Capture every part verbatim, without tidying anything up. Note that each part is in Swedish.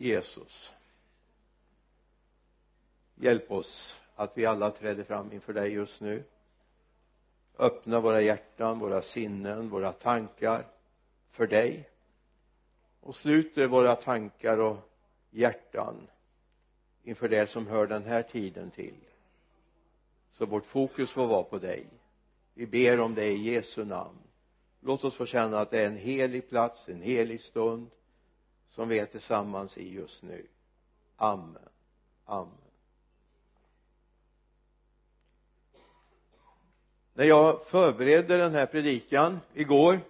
Jesus, hjälp oss att vi alla träder fram inför dig just nu. Öppna våra hjärtan, våra sinnen, våra tankar för dig. Och sluter våra tankar och hjärtan inför det som hör den här tiden till. Så vårt fokus får vara på dig. Vi ber om dig i Jesu namn. Låt oss få känna att det är en helig plats, en helig stund som vi är tillsammans i just nu. Amen. Amen. När jag förberedde den här predikan igår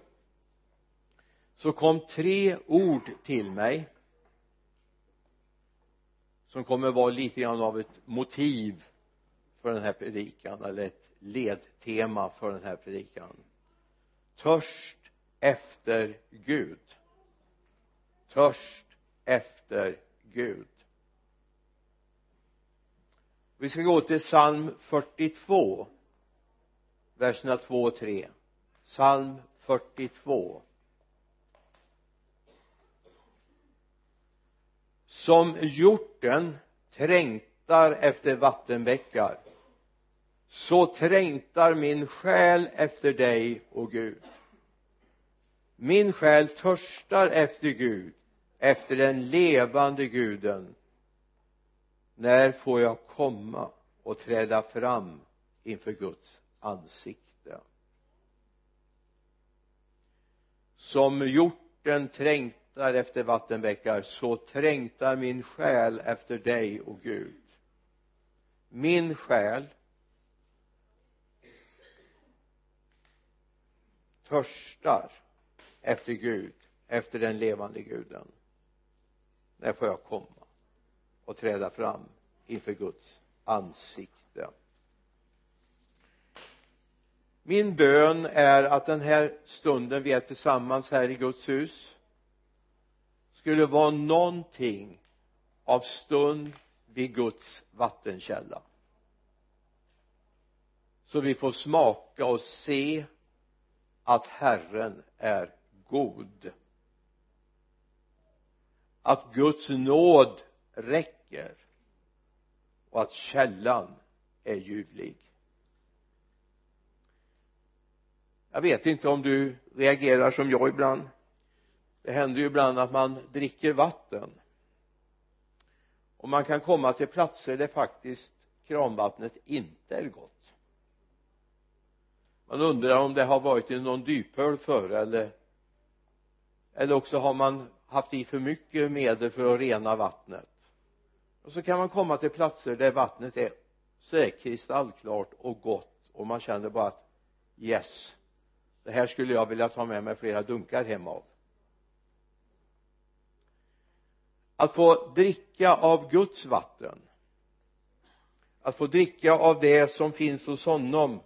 så kom tre ord till mig som kommer vara lite grann av ett motiv för den här predikan, eller ett ledtema för den här predikan. Törst efter Gud. Törst efter Gud. Vi ska gå till psalm fyrtiotvå, verserna två och tre. Psalm fyrtiotvå. Som hjorten trängtar efter vattenbäckar, så trängtar min själ efter dig, o Gud. Min själ törstar efter Gud, efter den levande Guden. När får jag komma och träda fram inför Guds ansikte? Som hjorten trängtar efter vattenbäckar, så trängtar min själ efter dig, o Gud. Min själ törstar efter Gud, efter den levande Guden. När får jag komma och träda fram inför Guds ansikte? Min bön är att den här stunden vi är tillsammans här i Guds hus skulle vara någonting av stund vid Guds vattenkälla. Så vi får smaka och se att Herren är god. Att Guds nåd räcker. Och att källan är ljuvlig. Jag vet inte om du reagerar som jag ibland. Det händer ju ibland att man dricker vatten. Och man kan komma till platser där faktiskt kranvattnet inte är gott. Man undrar om det har varit i någon dyphöl förr, eller, eller också har man haft i för mycket medel för att rena vattnet. Och så kan man komma till platser där vattnet är så är kristallklart och gott. Och man känner bara att yes, det här skulle jag vilja ta med mig flera dunkar hem av. Att få dricka av Guds vatten. Att få dricka av det som finns hos honom.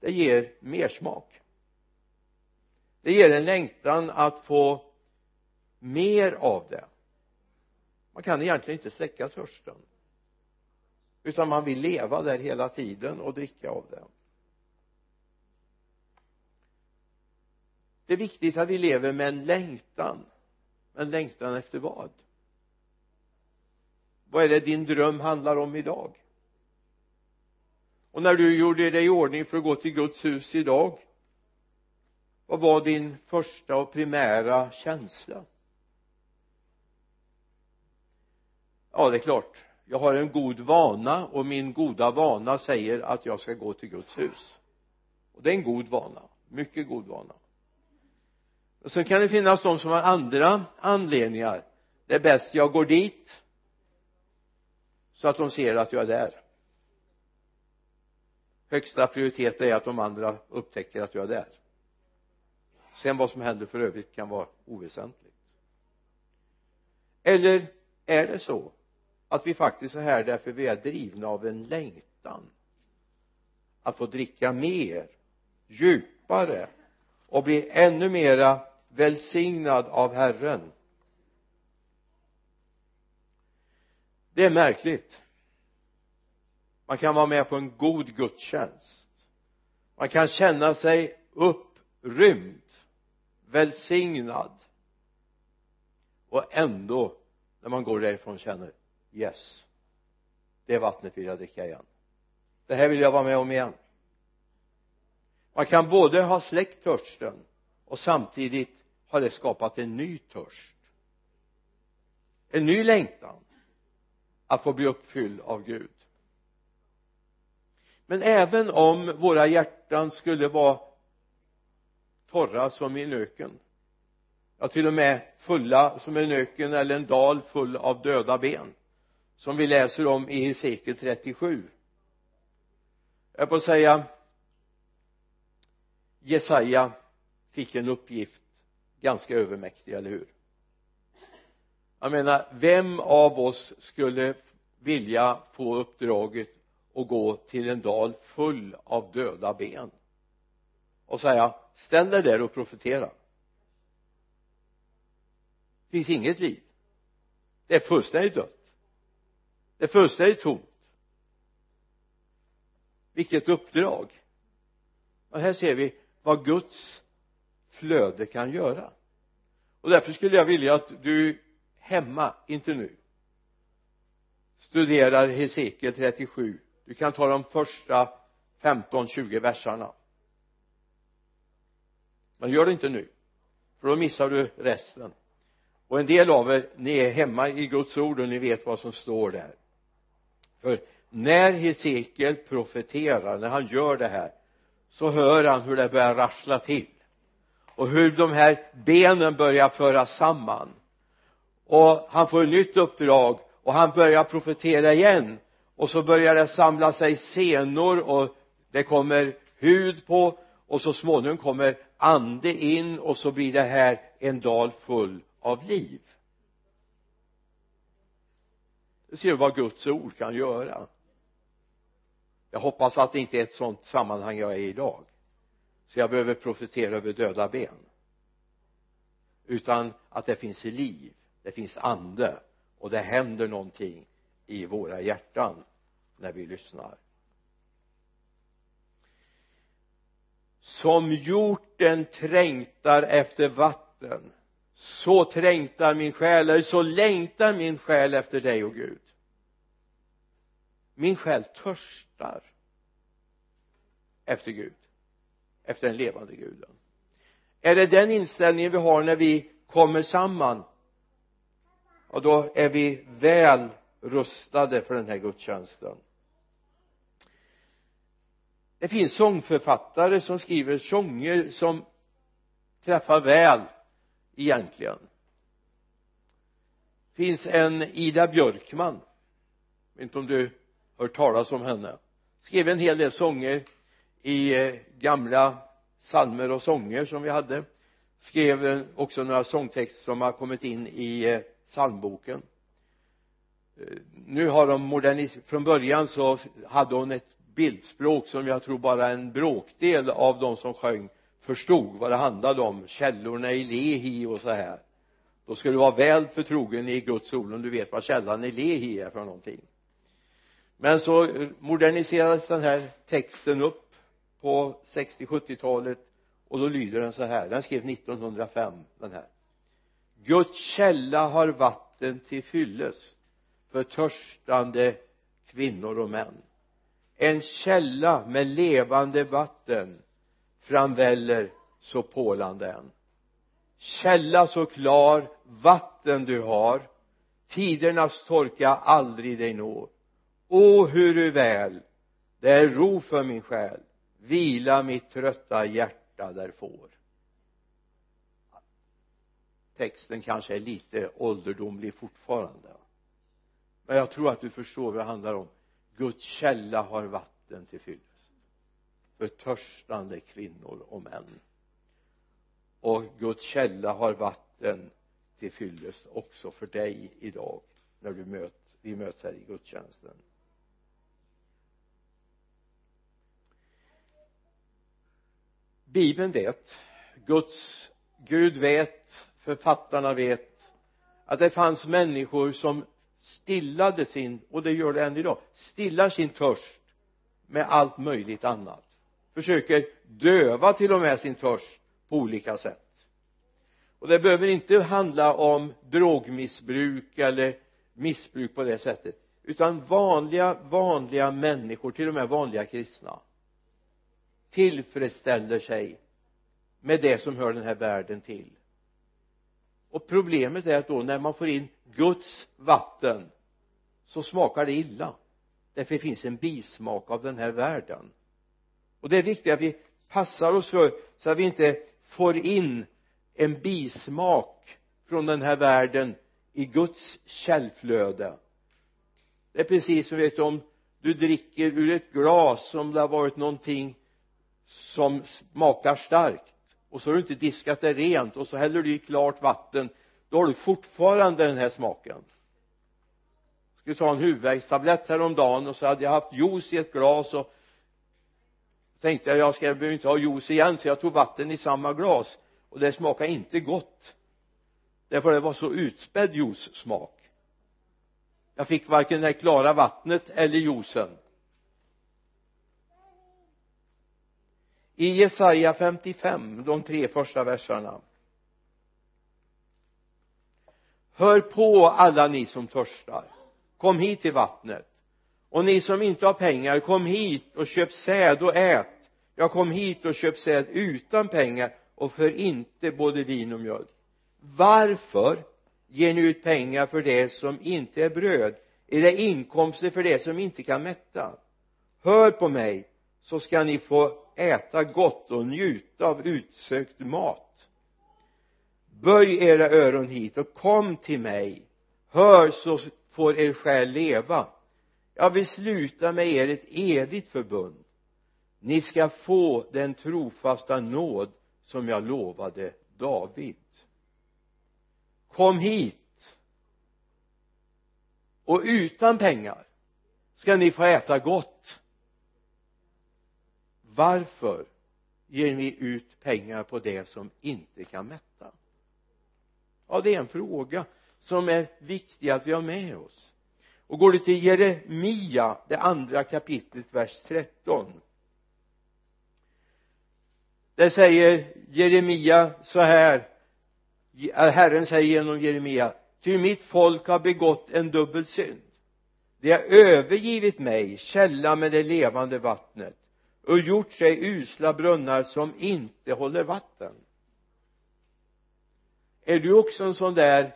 Det ger mer smak. Det ger en längtan att få mer av det. Man kan egentligen inte släcka törsten. Utan man vill leva där hela tiden och dricka av det. Det är viktigt att vi lever med en längtan. En längtan efter vad? Vad är det din dröm handlar om idag? Och när du gjorde dig i ordning för att gå till Guds hus idag, vad var din första och primära känsla? Ja, det är klart. Jag har en god vana och min goda vana säger att jag ska gå till Guds hus. Och det är en god vana. Mycket god vana. Och sen kan det finnas de som har andra anledningar. Det är bäst jag går dit så att de ser att jag är där. Högsta prioritet är att de andra upptäcker att jag är där. Sen vad som händer för övrigt kan vara oväsentligt. Eller är det så att vi faktiskt är här därför vi är drivna av en längtan att få dricka mer, djupare och bli ännu mera välsignad av Herren? Det är märkligt. Man kan vara med på en god gudstjänst. Man kan känna sig upprymd, välsignad. Och ändå när man går därifrån och känner yes, det vattnet vill jag dricka igen, det här vill jag vara med om igen. Man kan både ha släckt törsten och samtidigt har det skapat en ny törst, en ny längtan att få bli uppfylld av Gud. Men även om våra hjärtan skulle vara torra som i öken, ja, till och med fulla som en öken eller en dal full av döda ben, som vi läser om i Hesekiel trettiosju, jag får säga Jesaja fick en uppgift ganska övermäktig, eller hur? Jag menar, vem av oss skulle vilja få uppdraget och gå till en dal full av döda ben och säga, ställ dig där och profetera? Det finns inget liv. Det är fullständigt dött. Det är fullständigt tomt. Vilket uppdrag. Och här ser vi vad Guds flöde kan göra. Och därför skulle jag vilja att du hemma, inte nu, studerar Hesekiel trettiosju. Du kan ta de första femton tjugo versarna. Men gör det inte nu, för då missar du resten. Och en del av er, ni är hemma i Guds ord och ni vet vad som står där. För när Hesekiel profeterar, när han gör det här, så hör han hur det börjar rassla till. Och hur de här benen börjar föras samman. Och han får ett nytt uppdrag och han börjar profetera igen. Och så börjar det samla sig senor och det kommer hud på. Och så småningom kommer ande in och så blir det här en dal full av liv. Det ser vi vad Guds ord kan göra. Jag hoppas att det inte är ett sånt sammanhang jag är i idag. Så jag behöver profetera över döda ben. Utan att det finns liv, det finns ande och det händer någonting i våra hjärtan när vi lyssnar. Som hjorten trängtar efter vatten, så trängtar min själ, eller så längtar min själ efter dig och Gud. Min själ törstar efter Gud, efter den levande guden. Är det den inställningen vi har när vi kommer samman? Och då är vi väl rustade för den här gudstjänsten. Det finns sångförfattare som skriver sånger som träffar väl egentligen. Det finns en Ida Björkman, jag vet inte om du hört talas om henne, skrev en hel del sånger i gamla psalmer och sånger som vi hade, skrev också några sångtexter som har kommit in i psalmboken. Nu har de moderniserat. Från början så hade hon ett bildspråk som jag tror bara en bråkdel av de som sjöng förstod vad det handlade om, källorna i Lehi och så här. Då skulle du vara väl förtrogen i Guds ord om du vet vad källan i Lehi är för någonting. Men så moderniserades den här texten upp på sextio-sjuttiotalet och då lyder den så här. Den skrev nittonhundrafem, den här. Guds källa har vatten till fylles för törstande kvinnor och män. En källa med levande vatten framväller så pålande än. Källa så klar, vatten du har, tidernas torka aldrig dig nå. Åh, huru väl, det är ro för min själ, vila mitt trötta hjärta där får. Texten kanske är lite ålderdomlig fortfarande, men jag tror att du förstår vad det handlar om. Guds källa har vatten till fylles för törstande kvinnor och män. Och Guds källa har vatten till fylles också för dig idag när du möter, vi möts här i gudstjänsten. Bibeln vet, Guds Gud vet, författarna vet att det fanns människor som stillade sin, och det gör det än idag, stillar sin törst med allt möjligt annat. Försöker döva till och med sin törst på olika sätt. Och det behöver inte handla om drogmissbruk eller missbruk på det sättet, utan vanliga vanliga människor, till och med vanliga kristna, tillfredsställer sig med det som hör den här världen till. Och problemet är att då när man får in Guds vatten så smakar det illa. Därför finns en bismak av den här världen. Och det är viktigt att vi passar oss för så att vi inte får in en bismak från den här världen i Guds källflöde. Det är precis som vet, om du dricker ur ett glas som det har varit någonting som smakar starkt, och så har du inte diskat det rent, och så häller du i klart vatten, då har du fortfarande den här smaken. Jag skulle ta en huvudvärkstablett häromdagen, och så hade jag haft juice i ett glas, och tänkte jag, jag, ska, jag behöver inte ha juice igen, så jag tog vatten i samma glas, och det smakade inte gott, därför det var så utspädd juice-smak. Jag fick varken det klara vattnet eller juicen. I Jesaja femtiofem, de tre första verserna. Hör på alla ni som törstar, kom hit till vattnet. Och ni som inte har pengar, kom hit och köp säd och ät. Jag kom hit och köp säd utan pengar och för inte både vin och mjöl. Varför ger ni ut pengar för det som inte är bröd, eller inkomster för det som inte kan mätta? Hör på mig, så ska ni få äta gott och njuta av utsökt mat. Böj era öron hit och kom till mig. Hör, så får er själ leva. Jag vill sluta med er ett evigt förbund. Ni ska få den trofasta nåd som jag lovade David. Kom hit. Och utan pengar ska ni få äta gott. Varför ger ni ut pengar på det som inte kan mätta? Ja, det är en fråga som är viktig att vi har med oss. Och går det till Jeremia, det andra kapitlet, vers tretton. Där säger Jeremia så här, Herren säger genom Jeremia: ty mitt folk har begått en dubbel synd. De har övergivit mig, källa med det levande vattnet, och gjort sig usla brunnar som inte håller vatten. Är du också en sån där,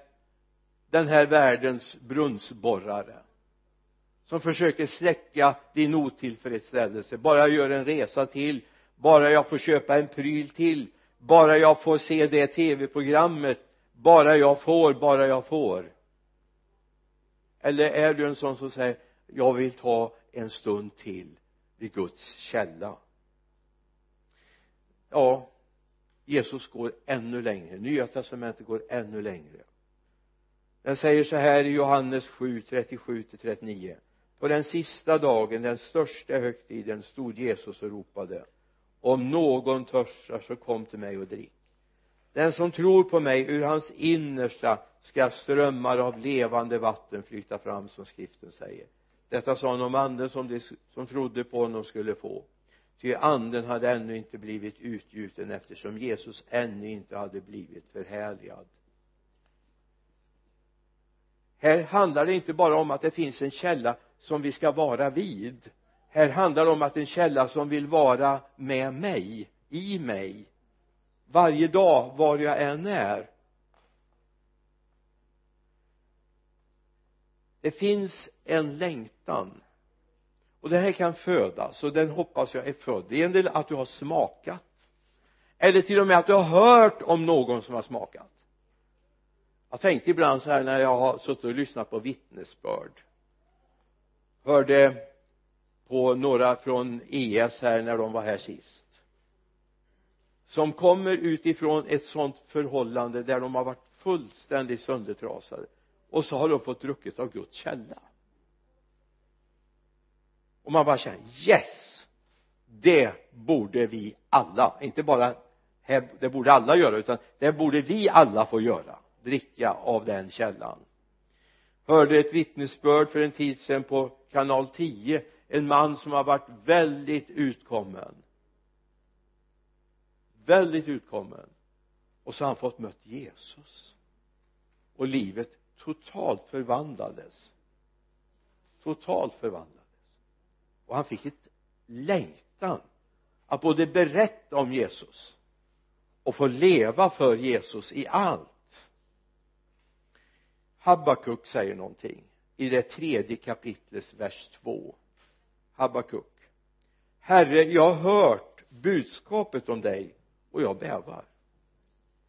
den här världens brunnsborrare, som försöker släcka din otillfredsställelse? Bara jag gör en resa till, bara jag får köpa en pryl till, bara jag får se det tv-programmet, bara jag får, bara jag får. Eller är du en sån som säger: jag vill ta en stund till vid Guds källa? Ja, Jesus går ännu längre. Nya testamentet går ännu längre. Den säger så här i Johannes sju, trettiosju till trettionio. På den sista dagen, den största högtiden, stod Jesus och ropade: om någon törstar, så kom till mig och drick. Den som tror på mig, ur hans innersta ska strömmar av levande vatten flyta fram, som skriften säger. Detta sa han om anden som de som trodde på honom skulle få. Ty anden hade ännu inte blivit utgjuten, eftersom Jesus ännu inte hade blivit förhärligad. Här handlar det inte bara om att det finns en källa som vi ska vara vid. Här handlar det om att en källa som vill vara med mig, i mig, varje dag, var jag än är. Det finns en längtan, och det här kan födas, och den hoppas jag är född. Det är en del att du har smakat, eller till och med att du har hört om någon som har smakat. Jag tänkte ibland så här när jag har suttit och lyssnat på vittnesbörd. Hörde på några från E S här när de var här sist, som kommer utifrån ett sånt förhållande där de har varit fullständigt söndertrasade, och så har de fått druckit av Guds källa. Och man bara känner: yes, det borde vi alla, inte bara här, det borde alla göra, utan det borde vi alla få göra, dricka av den källan. Hörde ett vittnesbörd för en tid sedan på kanal tio, en man som har varit väldigt utkommen väldigt utkommen och så har han fått mött Jesus, och livet totalt förvandlades totalt förvandlades och han fick ett längtan att både berätta om Jesus och få leva för Jesus i allt. Habakuk säger någonting i det tredje kapitlets vers två. Habakuk: Herre, jag har hört budskapet om dig och jag bävar.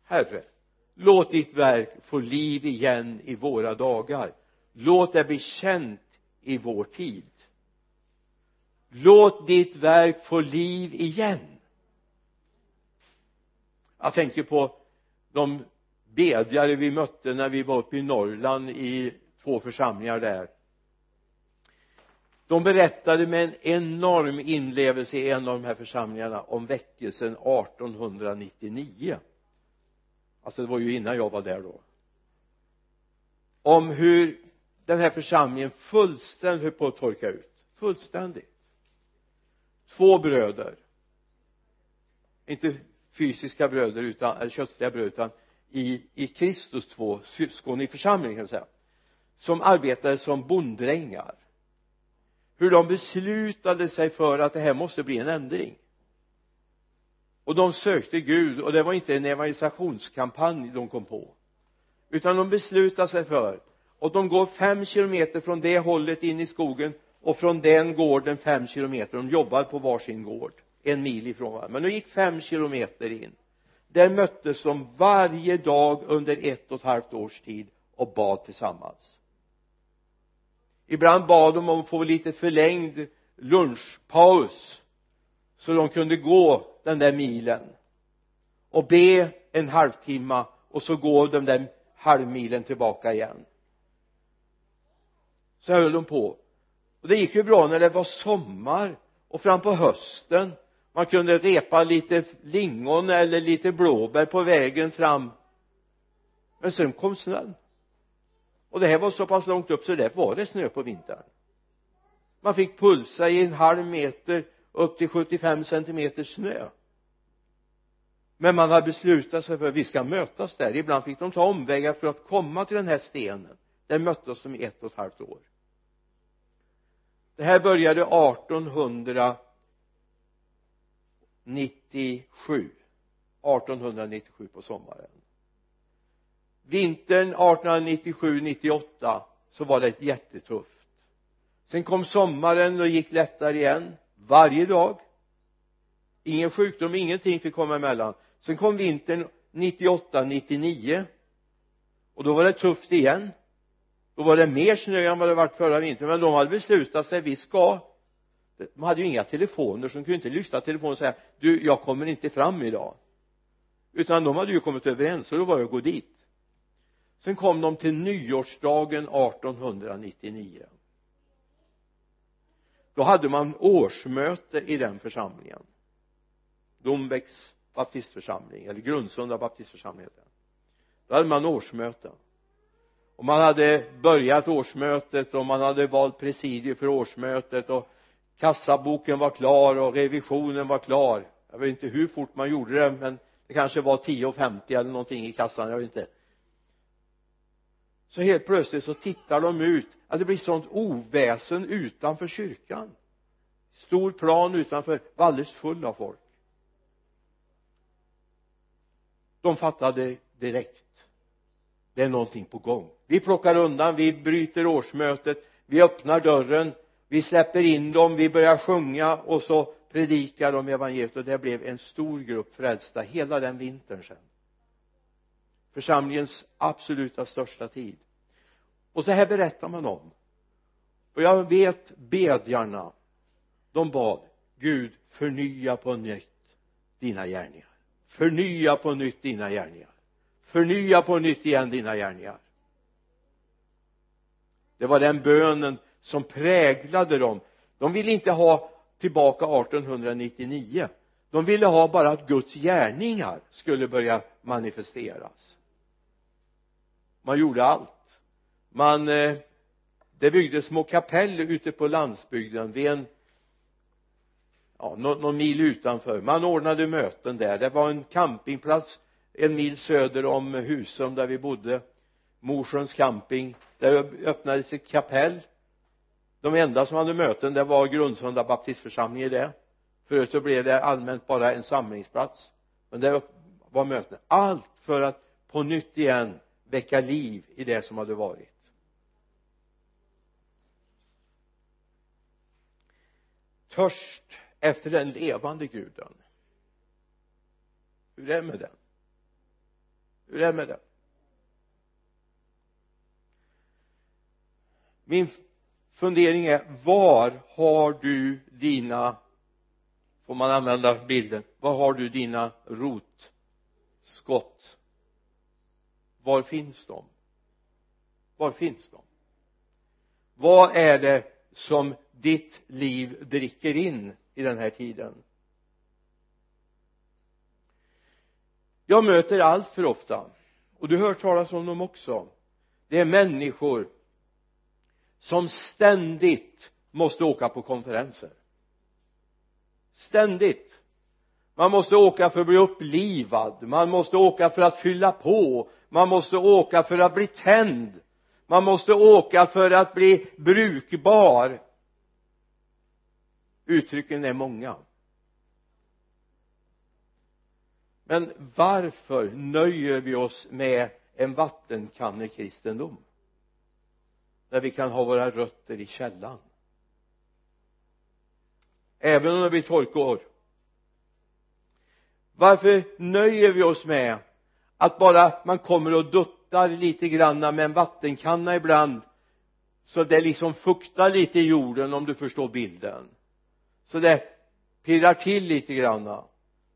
Herre, låt ditt verk få liv igen i våra dagar. Låt det bli känt i vår tid. Låt ditt verk få liv igen. Jag tänker på de bedjare vi mötte när vi var uppe i Norrland i två församlingar där. De berättade med en enorm inlevelse i en av de här församlingarna om väckelsen arton nittionio. Alltså det var ju innan jag var där då. Om hur den här församlingen fullständigt höll på att torka ut. Fullständigt. Två bröder. Inte fysiska bröder utan, eller kötsliga bröder utan i, i Kristus två syskon i församlingen så här, som arbetade som bonddrängar. Hur de beslutade sig för att det här måste bli en ändring. Och de sökte Gud, och det var inte en evangelisationskampanj de kom på. Utan de beslutade sig för, och de går fem kilometer från det hållet in i skogen och från den gården fem kilometer. De jobbar på varsin gård, en mil ifrån varandra. Men de gick fem kilometer in. Där möttes de varje dag under ett och ett halvt års tid och bad tillsammans. Ibland bad de om att få lite förlängd lunchpaus så de kunde gå den där milen och be en halvtimme och så gå den där halvmilen tillbaka igen. Så höll de på. Och det gick ju bra när det var sommar och fram på hösten. Man kunde repa lite lingon eller lite blåbär på vägen fram. Men sen kom snön. Och det här var så pass långt upp så där var det snö på vintern. Man fick pulsa i en halv meter upp till sjuttiofem centimeter snö. Men man hade beslutat sig för att vi ska mötas där. Ibland fick de ta omvägar för att komma till den här stenen. Där möttes de i ett och ett halvt år. Det här började arton nittiosju på sommaren. Vintern arton nittiosju nittioåtta så var det jättetufft. Sen kom sommaren och gick lättare igen. Varje dag. Ingen sjukdom, ingenting fick komma emellan. Sen kom vintern nittioåtta nittionio. Och då var det tufft igen. Då var det mer snö än vad det varit förra vintern. Men de hade beslutat sig, vi ska. De hade ju inga telefoner, som kunde inte lyfta telefonen och säga, du, jag kommer inte fram idag. Utan de hade ju kommit överens och då var jag gå dit. Sen kom de till nyårsdagen arton nittionio. Då hade man årsmöte i den församlingen. Dombäcks baptistförsamling, eller grundsvunda baptistförsamling. Då hade man årsmöte. Och man hade börjat årsmötet och man hade valt presidium för årsmötet och kassaboken var klar och revisionen var klar. Jag vet inte hur fort man gjorde det, men det kanske var tio femtio eller någonting i kassan, jag vet inte. Så helt plötsligt så tittar de ut att det blir sånt oväsen utanför kyrkan. Stor plan utanför, var alldeles full av folk. De fattade direkt. Det är någonting på gång. Vi plockar undan, vi bryter årsmötet, vi öppnar dörren, vi släpper in dem, vi börjar sjunga och så predikar de evangeliet. Och det blev en stor grupp frälsta hela den vintern sedan. Församlingens absoluta största tid. Och så här berättar man om. Och jag vet bedjarna, de bad Gud, förnya på nytt dina gärningar. Förnya på nytt dina gärningar. Förnya på nytt igen dina gärningar. Det var den bönen som präglade dem. De ville inte ha tillbaka arton nittionio. De ville ha bara att Guds gärningar skulle börja manifesteras. Man gjorde allt. Man, det byggdes små kapell ute på landsbygden vid en, ja, någon mil utanför. Man ordnade möten där. Det var en campingplats en mil söder om Husum där vi bodde. Morsjöns camping, där öppnades ett kapell. De enda som hade möten, det var grundsvunda baptistförsamling i det. Förut så blev det allmänt bara en samlingsplats, men det var möten. Allt för att på nytt igen väcka liv i det som hade varit. Törst efter den levande guden. Hur är det med den? Hur är det med den? Min fundering är, var har du dina, får man använda bilden, var har du dina rotskott? Var finns de? Var finns de? Vad är det som ditt liv dricker in i den här tiden? Jag möter allt för ofta, och du hör talas om dem också. Det är människor som ständigt måste åka på konferenser. Ständigt. Man måste åka för att bli upplivad. Man måste åka för att fylla på. Man måste åka för att bli tänd. Man måste åka för att bli brukbar. Uttrycken är många. Men varför nöjer vi oss med en vattenkannekristendom, där vi kan ha våra rötter i källan? Även om det blir torkår. Varför nöjer vi oss med att bara man kommer och duttar lite granna med en vattenkanna ibland, så det liksom fuktar lite i jorden, om du förstår bilden. Så det pirrar till lite granna.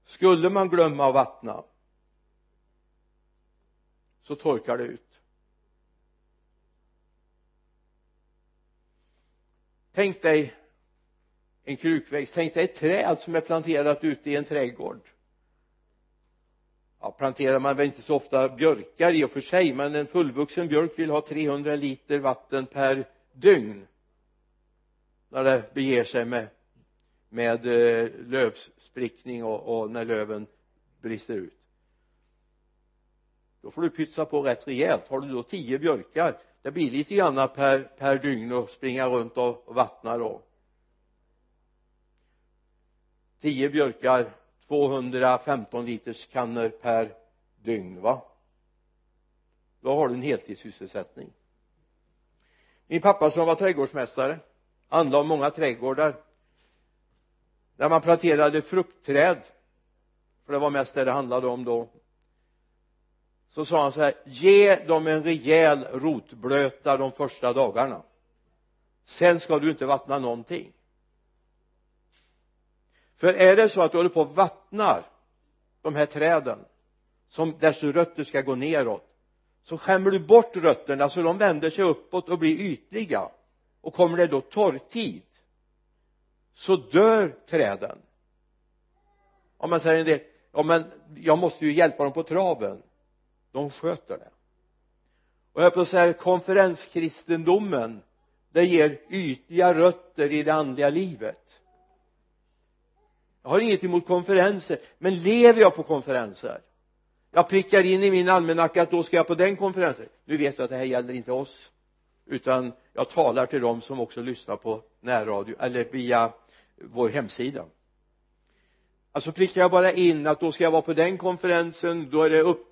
Skulle man glömma att vattna, så torkar det ut. Tänk dig en krukväxt. Tänk dig ett träd som är planterat ute i en trädgård. Ja, planterar man väl inte så ofta björkar i och för sig, men en fullvuxen björk vill ha trehundra liter vatten per dygn när det beger sig med, med eh, lövsprickning och, och när löven brister ut. Då får du pytsa på rätt rejält. Har du då tio björkar, det blir lite grann per, per dygn och springa runt och, och vattna då. Tio björkar, tvåhundrafemton liters kannor per dygn, va? Då har du en heltidssysselsättning. Min pappa som var trädgårdsmästare anlade många trädgårdar där man planterade fruktträd, för det var mest det det handlade om då. Så sa han så här: ge dem en rejäl rotblöta de första dagarna. Sen ska du inte vattna någonting. För är det så att du håller på och vattnar de här träden, som dess rötter ska gå neråt, så skämmer du bort rötterna så de vänder sig uppåt och blir ytliga. Och kommer det då torrtid, så dör träden. Om man säger en del, ja men jag måste ju hjälpa dem på traven. De sköter det. Och jag på så här, konferenskristendomen, det ger ytliga rötter i det andliga livet. Jag har inget emot konferenser, men lever jag på konferenser? Jag prickar in i min almanacka att då ska jag på den konferensen. Nu vet jag att det här gäller inte oss, utan jag talar till dem som också lyssnar på närradio eller via vår hemsida. Alltså prickar jag bara in att då ska jag vara på den konferensen, då är det upp,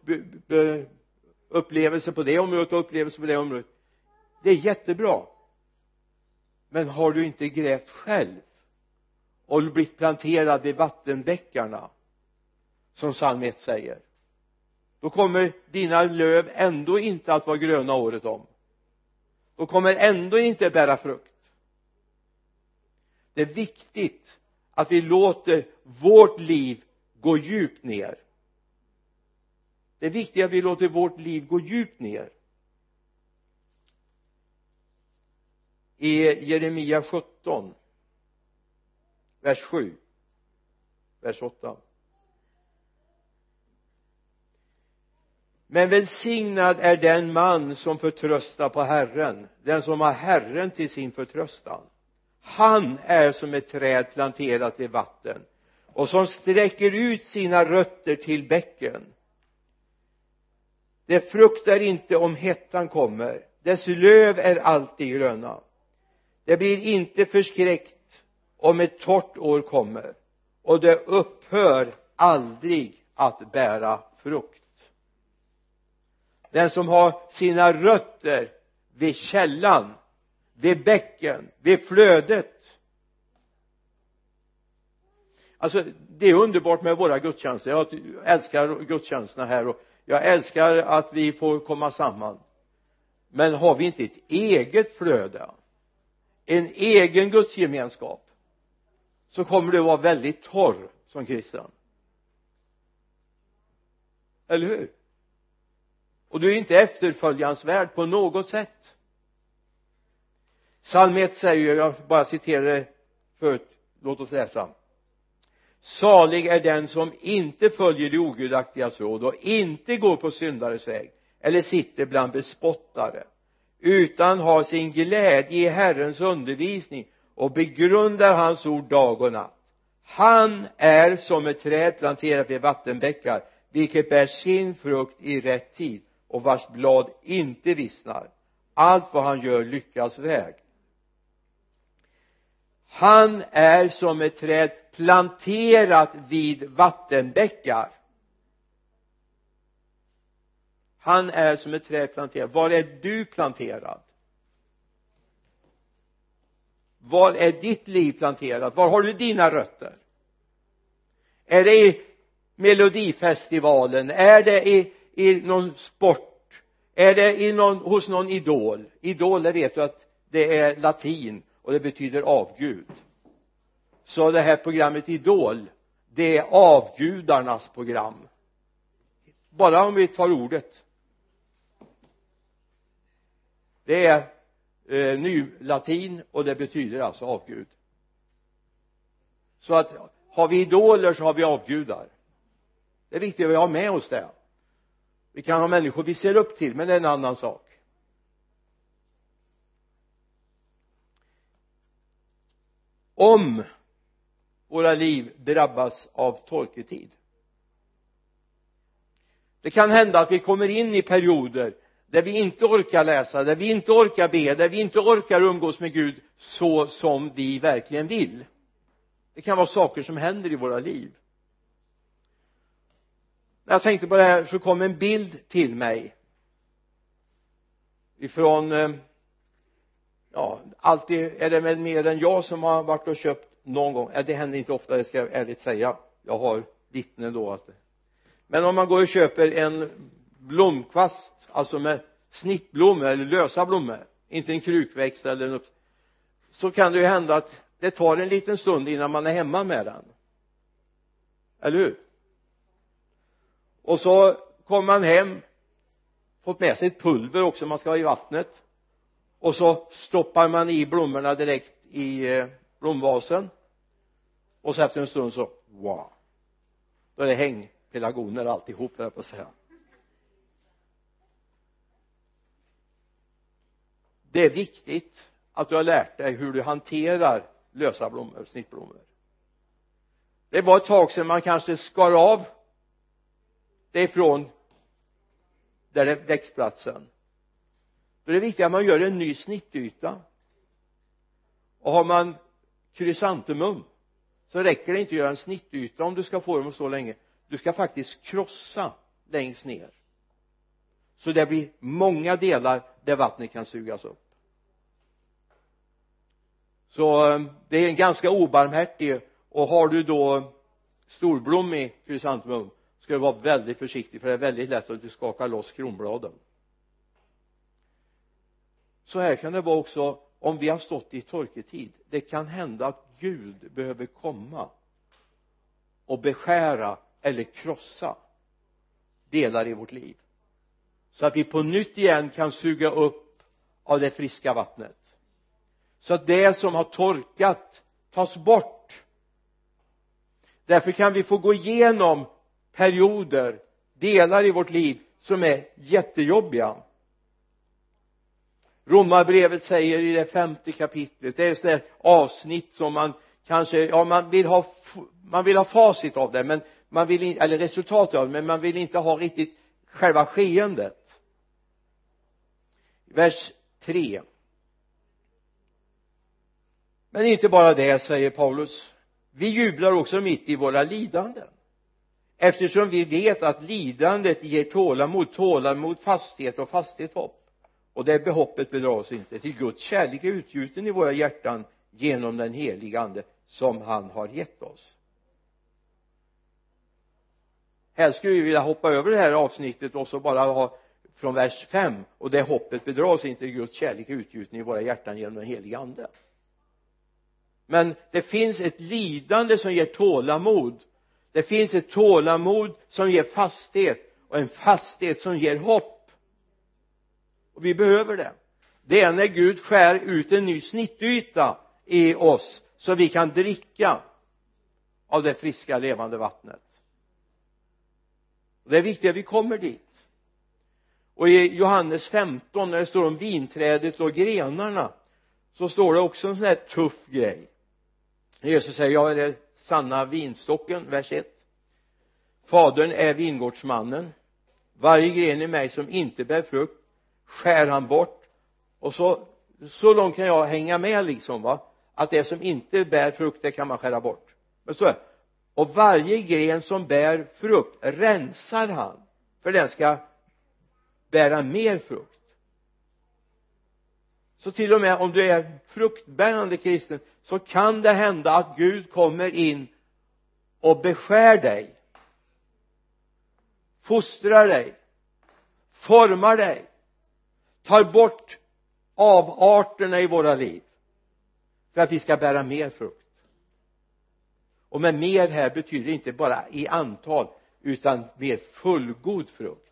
upplevelse på det området och upplevelse på det området. Det är jättebra. Men har du inte grävt själv och blivit planterad vid vattenbäckarna, som psalm ett säger, då kommer dina löv ändå inte att vara gröna året om. Då kommer ändå inte bära frukt. Det är viktigt att vi låter vårt liv gå djupt ner. Det är viktigt att vi låter vårt liv gå djupt ner. I Jeremia sjutton, vers sju, vers åtta. Men välsignad är den man som förtröstar på Herren, den som har Herren till sin förtröstan. Han är som ett träd planterat i vatten och som sträcker ut sina rötter till bäcken. Det fruktar inte om hettan kommer. Dess löv är alltid gröna. Det blir inte förskräckt om ett torrt år kommer. Och det upphör aldrig att bära frukt. Den som har sina rötter vid källan, vid bäcken, vid flödet. Alltså det är underbart med våra gudstjänster. Jag älskar gudstjänsterna här och jag älskar att vi får komma samman. Men har vi inte ett eget flöde, en egen gudsgemenskap, så kommer det vara väldigt torr som kristen. Eller hur? Och du är inte efterföljansvärd på något sätt. Psalm ett säger, jag bara citerar det förut, låt oss läsa. Salig är den som inte följer de ogudaktigas råd och inte går på syndares väg eller sitter bland bespottare, utan har sin glädje i Herrens undervisning och begrundar hans ord dag och natt. Han är som ett träd planterat vid vattenbäckar, vilket bär sin frukt i rätt tid och vars blad inte vissnar. Allt vad han gör lyckas väg. Han är som ett träd planterat vid vattenbäckar. Han är som ett träd planterat. Var är du planterad? Var är ditt liv planterat? Var har du dina rötter? Är det i Melodifestivalen? Är det i, i någon sport? Är det i någon, hos någon idol? Idol, det vet du att det är latin och det betyder avgud. Så det här programmet Idol, det är avgudarnas program. Bara om vi tar ordet. Det är eh, ny latin och det betyder alltså avgud. Så att har vi idoler så har vi avgudar. Det är viktigt att vi har med oss det. Vi kan ha människor vi ser upp till, men det är en annan sak. Om våra liv drabbas av torketid. Det kan hända att vi kommer in i perioder där vi inte orkar läsa, där vi inte orkar be, där vi inte orkar umgås med Gud så som vi verkligen vill. Det kan vara saker som händer i våra liv. När jag tänkte på det här så kom en bild till mig ifrån, ja, alltid är det väl mer än jag som har varit och köpt någon gång. Det händer inte ofta, det ska jag ärligt säga. Jag har vittnen då att det. Men om man går och köper en blomkvast, alltså med snittblommor eller lösa blommor, inte en krukväxt eller en upp, så kan det ju hända att det tar en liten stund innan man är hemma med den. Eller hur? Och så kommer man hem, fått med sig ett pulver också man ska ha i vattnet, och så stoppar man i blommorna direkt i blomvasen, och så efter en stund så wow, då är det häng pelargoner alltihop där på sig. Det är viktigt att du har lärt dig hur du hanterar lösa blommor, snittblommor. Det var ett tag sedan man kanske skar av det ifrån där det är växtplatsen. Då är det viktigt att man gör en ny snittyta. Och har man krysantemum så räcker det inte att göra en snittyta om du ska få dem så länge. Du ska faktiskt krossa längst ner. Så det blir många delar där vattnet kan sugas upp. Så det är en ganska obarmhärtig. Och har du då storblommig krysantemum ska du vara väldigt försiktig, för det är väldigt lätt att du skakar loss kronbladen. Så här kan det vara också om vi har stått i torketid. Det kan hända att Gud behöver komma och beskära eller krossa delar i vårt liv, så att vi på nytt igen kan suga upp av det friska vattnet, så att det som har torkat tas bort. Därför kan vi få gå igenom perioder, delar i vårt liv som är jättejobbiga. Romarbrevet säger i det femte kapitlet, det är ett sådär avsnitt som man kanske, ja man vill ha man vill ha facit av det, men man vill, eller resultatet av det, men man vill inte ha riktigt själva skeendet. vers tre. Men inte bara det, säger Paulus. Vi jublar också mitt i våra lidanden, eftersom vi vet att lidandet ger tålamod, tålamod, fasthet och fasthet hopp. Och det behoppet bedrar oss inte, till Guds kärlek är utgjuten i våra hjärtan genom den heliga ande som han har gett oss. Här skulle vi vilja hoppa över det här avsnittet och så bara ha från vers fem. Och det hoppet bedrar oss inte, till Guds kärlek är utgjuten i våra hjärtan genom den heliga ande. Men det finns ett lidande som ger tålamod. Det finns ett tålamod som ger fasthet och en fasthet som ger hopp. Och vi behöver det. Det är när Gud skär ut en ny snittyta i oss så vi kan dricka av det friska levande vattnet. Det är viktigt att vi kommer dit. Och i Johannes femton, när det står om vinträdet och grenarna, så står det också en sån här tuff grej. Jesus säger, jag är det sanna vinstocken, vers ett. Fadern är vingårdsmannen. Varje gren i mig som inte bär frukt skär han bort. Och så, så långt kan jag hänga med liksom, va. Att det som inte bär frukt, det kan man skära bort. Men så är det. Och varje gren som bär frukt rensar han, för den ska bära mer frukt. Så till och med om du är fruktbärande kristen, så kan det hända att Gud kommer in och beskär dig, fostrar dig, formar dig, tar bort avarterna i våra liv för att vi ska bära mer frukt. Och med mer här betyder inte bara i antal, utan mer fullgod frukt.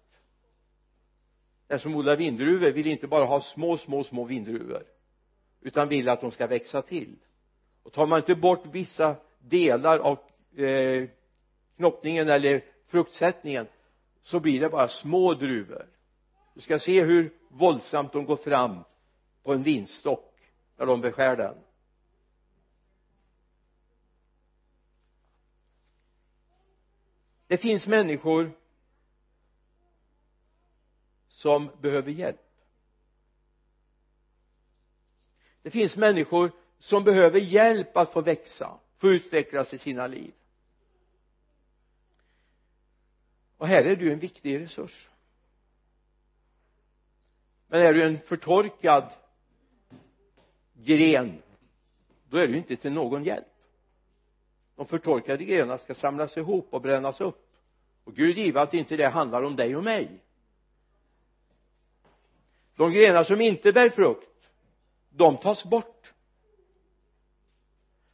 Den som odlar vindruvor vill inte bara ha små, små, små vindruvor, utan vill att de ska växa till. Och tar man inte bort vissa delar av eh, knoppningen eller fruktsättningen, så blir det bara små druvor. Du ska se hur våldsamt de går fram på en vinstock när de beskär den. Det finns människor som behöver hjälp. Det finns människor som behöver hjälp att få växa, få utvecklas i sina liv. Och här är du en viktig resurs. Men är du en förtorkad gren, då är du inte till någon hjälp. De förtorkade grenar ska samlas ihop och brännas upp. Och Gud givet att inte det handlar om dig och mig. De grenar som inte bär frukt, de tas bort.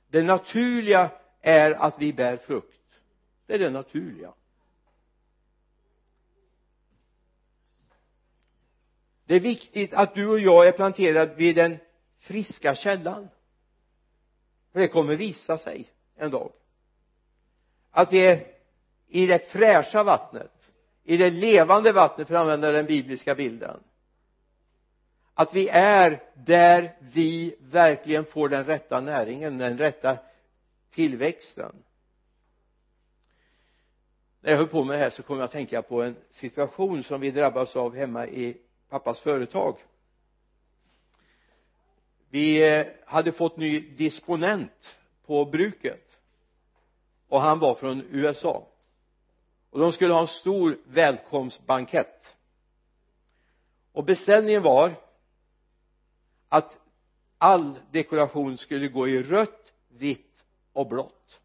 Det naturliga är att vi bär frukt. Det är det naturliga. Det är viktigt att du och jag är planterad vid den friska källan. För det kommer visa sig en dag att vi är i det fräscha vattnet, i det levande vattnet, för att använda den bibliska bilden, att vi är där vi verkligen får den rätta näringen, den rätta tillväxten. När jag höll på med det här så kom jag att tänka på en situation som vi drabbas av hemma i pappas företag. Vi hade fått ny disponent på bruket, och han var från U S A, och de skulle ha en stor välkomstbankett, och beställningen var att all dekoration skulle gå i rött, vitt och blått.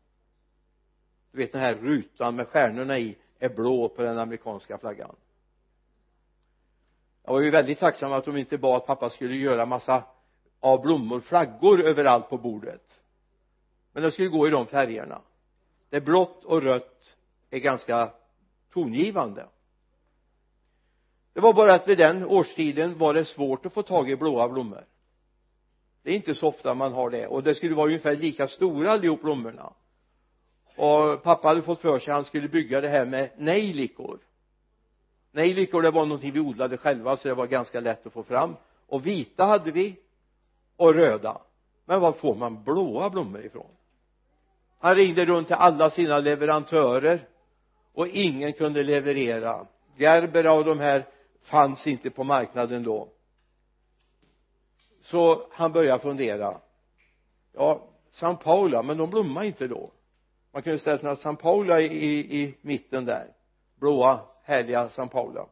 Du vet, den här rutan med stjärnorna i är blå på den amerikanska flaggan. Jag var ju väldigt tacksam att de inte bad att pappa skulle göra massa av blommor, flaggor överallt på bordet, men det skulle gå i de färgerna. Det blått och rött är ganska tongivande. Det var bara att vid den årstiden var det svårt att få tag i blåa blommor. Det är inte så ofta man har det. Och det skulle vara ungefär lika stora allihop blommorna. Och pappa hade fått för sig att han skulle bygga det här med nejlikor. Nejlikor, det var någonting vi odlade själva, så det var ganska lätt att få fram. Och vita hade vi, och röda. Men var får man blåa blommor ifrån? Han ringde runt till alla sina leverantörer, och ingen kunde leverera. Gerbera och de här fanns inte på marknaden då. så han börjar fundera. Ja, San Paula, men de blommar inte då. Man kan ju ställa sig San Paula i, i mitten där. Blåa, härliga San Paula.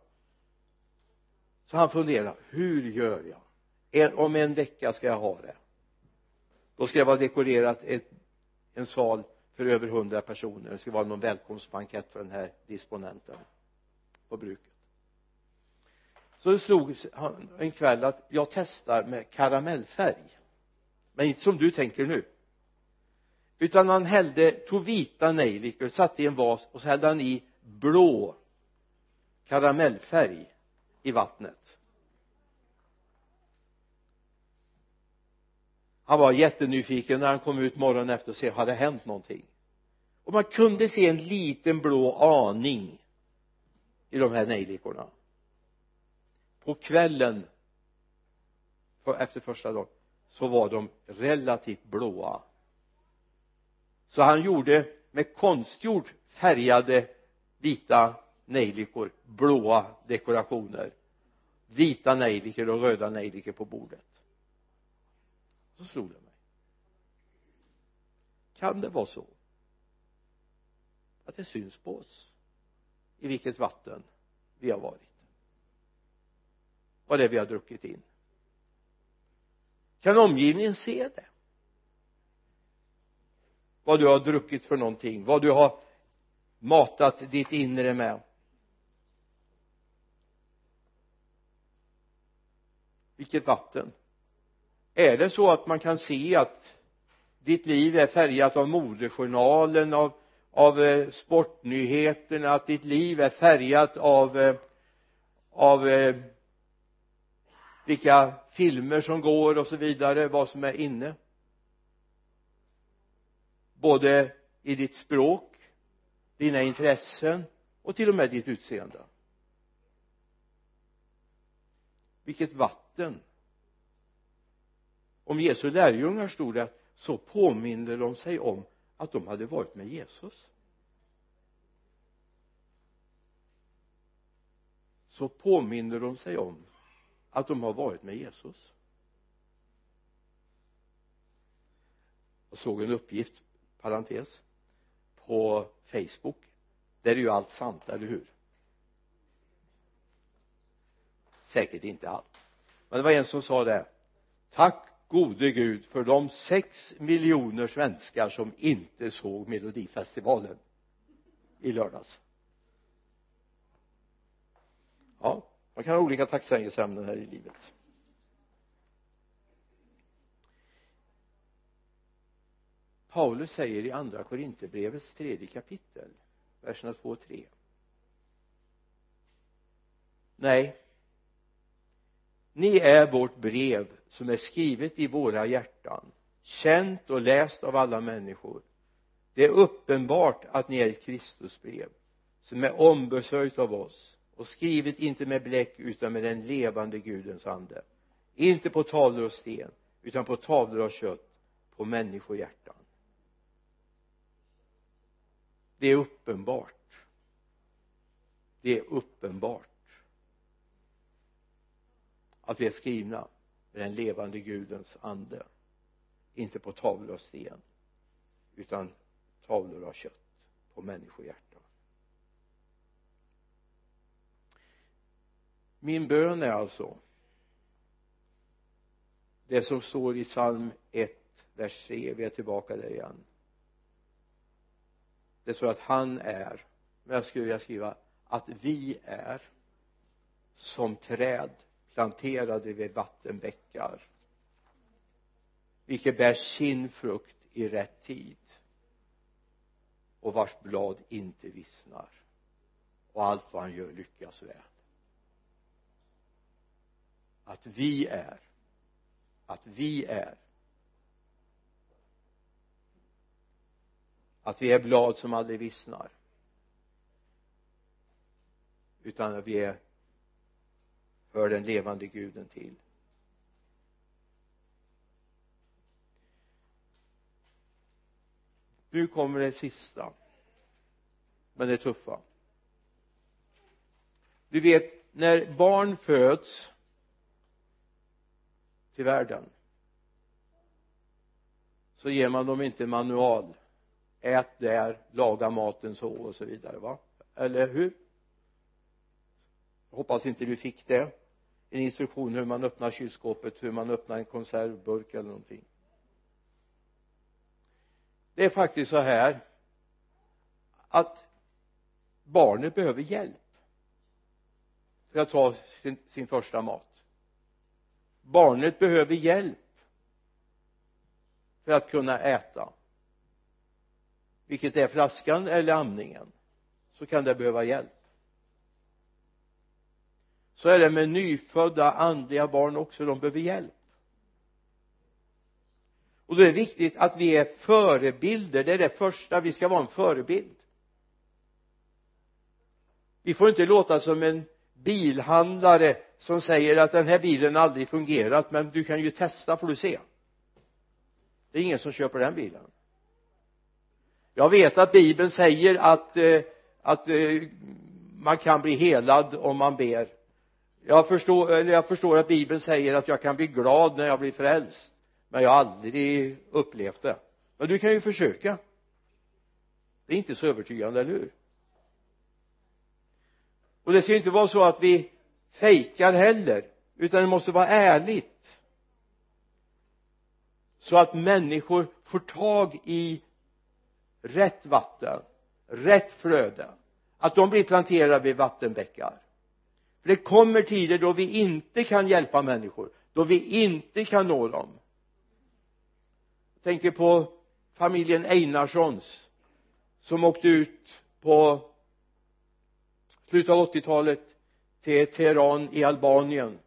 Så han funderar, hur gör jag? En, om en vecka ska jag ha det. Då ska jag vara dekorerat ett, en sal för över hundra personer. Det ska vara någon välkomstbankett för den här disponenten på bruket. Så det slog han en kväll att jag testar med karamellfärg. Men inte som du tänker nu. Utan han hällde, tog vita nejlikor, satt i en vas och så hällde han i blå karamellfärg i vattnet. Han var jättenyfiken när han kom ut morgonen efter och se hade hänt någonting. Och man kunde se en liten blå aning i de här nejlikorna. På kvällen efter första dagen så var de relativt blåa. Så han gjorde med konstgjord färgade vita nejlikor, blåa dekorationer. Vita nejlikor och röda nejlikor på bordet. Så slog det mig. Kan det vara så att det syns på oss i vilket vatten vi har varit? Vad det vi har druckit in? Kan omgivningen se det? Vad du har druckit för någonting, vad du har matat ditt inre med. Vilket vatten. Är det så att man kan se att ditt liv är färgat av modejournalen, av, av sportnyheterna, att ditt liv är färgat av, av vilka filmer som går och så vidare, vad som är inne. Både i ditt språk, dina intressen och till och med ditt utseende. Vilket vatten. Om Jesu lärjungar stod där, så påminner de sig om att de hade varit med Jesus. Så påminner de sig om att de har varit med Jesus. Jag såg en uppgift, parentes, på Facebook. Där är ju allt sant, eller hur? Säkert inte allt. Men det var en som sa det. Tack gode Gud för de sex miljoner svenskar som inte såg Melodifestivalen i lördags. Ja, man kan ha olika tacksägelseämnen här i livet. Paulus säger i andra Korinthierbrevets tredje kapitel, verserna två och tre. Nej. Ni är vårt brev som är skrivet i våra hjärtan, känt och läst av alla människor. Det är uppenbart att ni är ett Kristusbrev som är ombesörjt av oss och skrivet inte med bläck utan med den levande Gudens ande. Inte på tavlor och sten utan på tavlor och kött, på människohjärtan. Det är uppenbart. Det är uppenbart. Att vi är skrivna med den levande Gudens ande. Inte på tavlor och sten. Utan tavlor av kött. På människohjärtan. Min bön är alltså. Det som står i psalm ett, vers tre. Vi är tillbaka där igen. Det står att han är. Men jag skulle vilja skriva att vi är. Som träd. Planterade vid vattenbäckar, vilket bär sin frukt i rätt tid och vars blad inte vissnar, och allt vad han gör lyckas väl. Att vi är, att vi är, att vi är blad som aldrig vissnar, utan att vi är, hör den levande Guden till. Nu kommer det sista. Men det är tuffa. Du vet, när barn föds till världen, så ger man dem inte manual. Ät där, laga maten så och så vidare, va? Eller hur? Hoppas inte du fick det. En instruktion hur man öppnar kylskåpet, hur man öppnar en konservburk eller någonting. Det är faktiskt så här att barnet behöver hjälp för att ta sin, sin första mat. Barnet behöver hjälp för att kunna äta. Vilket är flaskan eller amningen, så kan det behöva hjälp. Så är det med nyfödda andliga barn också, de behöver hjälp. Och då är det viktigt att vi är förebilder. Det är det första, vi ska vara en förebild. Vi får inte låta som en bilhandlare som säger att den här bilen aldrig fungerat, men du kan ju testa för du se. Det är ingen som köper den bilen. Jag vet att Bibeln säger att, att man kan bli helad om man ber. Jag förstår, eller jag förstår att Bibeln säger att jag kan bli glad när jag blir frälst. Men jag har aldrig upplevt det. Men du kan ju försöka. Det är inte så övertygande, eller hur? Och det ska inte vara så att vi fejkar heller. Utan det måste vara ärligt. Så att människor får tag i rätt vatten, rätt flöde, att de blir planterade vid vattenbäckar. För det kommer tider då vi inte kan hjälpa människor, då vi inte kan nå dem. Jag tänker på familjen Einarssons som åkte ut på slutet av åttiotalet till Tirana i Albanien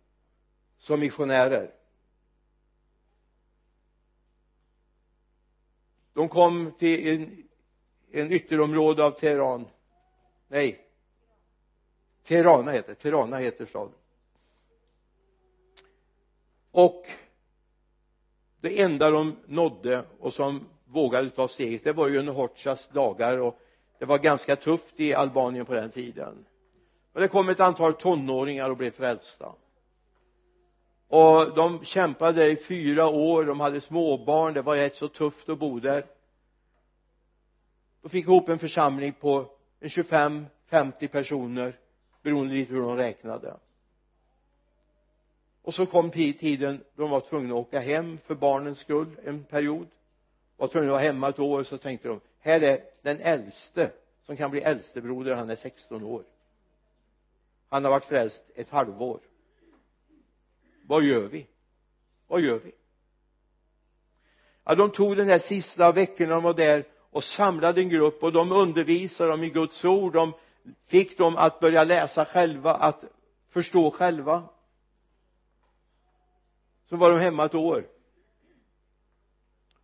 som missionärer. De kom till en, en ytterområde av Tirana. Nej. Tirana heter Tirana heter staden. Och det enda de nådde och som vågade ta steget, det var ju under Hoxhas dagar, och det var ganska tufft i Albanien på den tiden. Men det kom ett antal tonåringar och blev frälsta. Och de kämpade i fyra år, de hade småbarn, det var rätt så tufft att bo där. De fick ihop en församling på tjugofem femtio personer, beroende lite hur de räknade. Och så kom tiden, de var tvungna att åka hem för barnens skull en period. De var tvungna att vara hemma ett år, så tänkte de, här är den äldste som kan bli äldstebroder, han är sexton år. Han har varit frälst ett halvår. Vad gör vi? Vad gör vi? Ja, de tog den här sista veckan de var där och samlade en grupp, och de undervisade dem i Guds ord. De fick dem att börja läsa själva, att förstå själva. Så var de hemma ett år.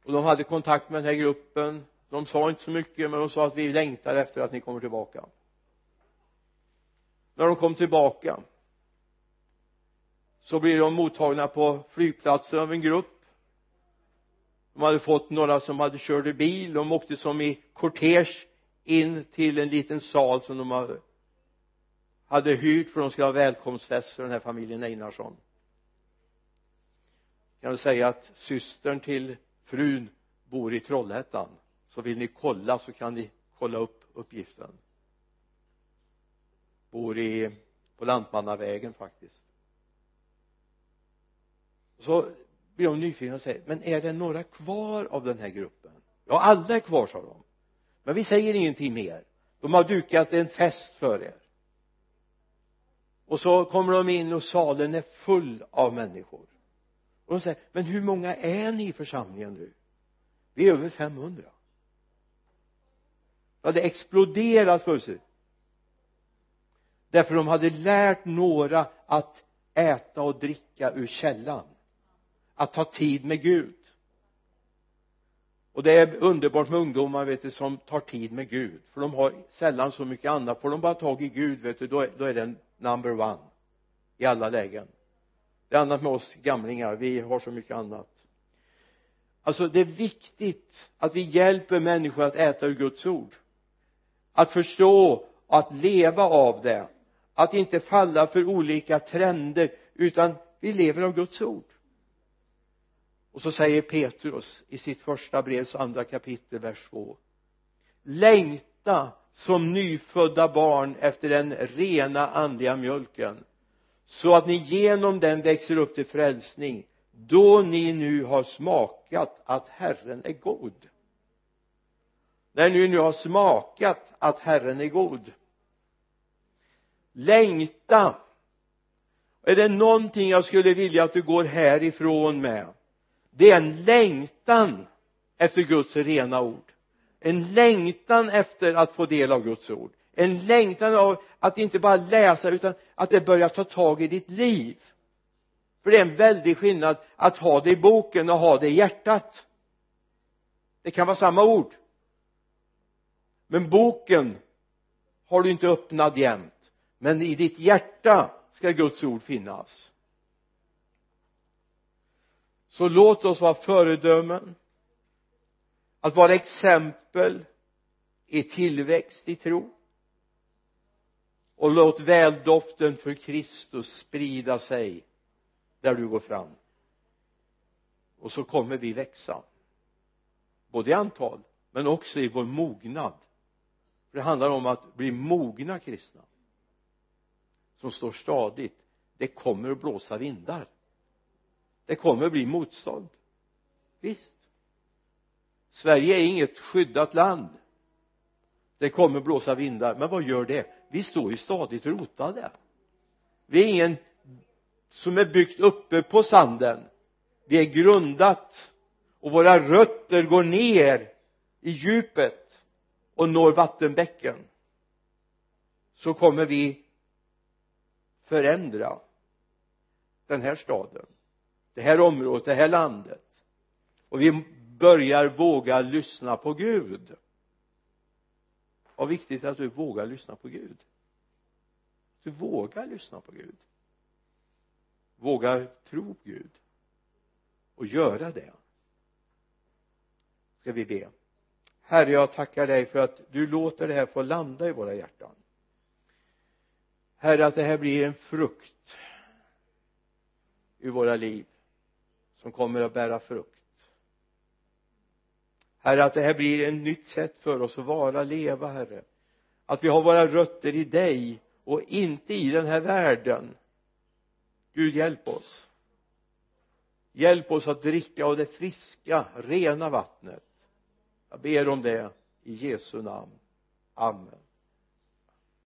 Och de hade kontakt med den här gruppen. De sa inte så mycket, men de sa att vi längtar efter att ni kommer tillbaka. När de kom tillbaka så blir de mottagna på flygplatsen av en grupp. De hade fått några som hade kört i bil. De åkte som i kortege in till en liten sal som de hade hyrt, för de skulle ha välkomstfest för den här familjen Einarsson. Jag vill säga att systern till frun bor i Trollhättan. Så vill ni kolla så kan ni kolla upp uppgiften. Bor i, på Lantmannavägen faktiskt. Så blir de nyfikna och säger, men är det några kvar av den här gruppen? Ja, alla är kvar, sa de. Men vi säger ingenting mer. De har dukat en fest för er. Och så kommer de in och salen är full av människor. Och de säger, men hur många är ni i församlingen nu? Vi är över fem hundra. Ja, det exploderat för sig. Därför de hade lärt några att äta och dricka ur källan, att ta tid med Gud. Och det är underbart med ungdomar, vet du, som tar tid med Gud, för de har sällan så mycket annat. Får de bara tag i Gud, vet du, då är, då är den number one i alla lägen. Det är annat med oss gamlingar, vi har så mycket annat. Alltså det är viktigt att vi hjälper människor att äta ur Guds ord, att förstå, att leva av det, att inte falla för olika trender, utan vi lever av Guds ord. Och så säger Petrus i sitt första brevs andra kapitel vers två: längta som nyfödda barn efter den rena andliga mjölken, så att ni genom den växer upp till frälsning, då ni nu har smakat att Herren är god. När ni nu har smakat att Herren är god. Längta. Är det någonting jag skulle vilja att du går härifrån med? Det är en längtan efter Guds rena ord. En längtan efter att få del av Guds ord. En längtan av att inte bara läsa, utan att det börjar ta tag i ditt liv. För det är en väldig skillnad att ha det i boken och ha det i hjärtat. Det kan vara samma ord. Men boken har du inte öppnat jämt. Men i ditt hjärta ska Guds ord finnas. Så låt oss vara föredömen. Att vara exempel i tillväxt i tro. Och låt väldoften för Kristus sprida sig där du går fram. Och så kommer vi växa. Både i antal, men också i vår mognad. För det handlar om att bli mogna kristna. Som står stadigt. Det kommer att blåsa vindar. Det kommer att bli motstånd. Visst. Sverige är inget skyddat land. Det kommer att blåsa vindar. Men vad gör det? Vi står ju stadigt rotade. Vi är ingen som är byggt uppe på sanden. Vi är grundat. Och våra rötter går ner i djupet. Och når vattenbäcken. Så kommer vi förändra den här staden. Det här området, det här landet. Och vi börjar våga lyssna på Gud. Och viktigt är att du vågar lyssna på Gud. Du vågar lyssna på Gud. Våga tro på Gud. Och göra det. Ska vi be. Herre, jag tackar dig för att du låter det här få landa i våra hjärtan. Herre, att det här blir en frukt i våra liv som kommer att bära frukt. Herre, att det här blir ett nytt sätt för oss att vara, leva, Herre. Att vi har våra rötter i dig och inte i den här världen. Gud, hjälp oss. Hjälp oss att dricka av det friska, rena vattnet. Jag ber om det i Jesu namn. Amen.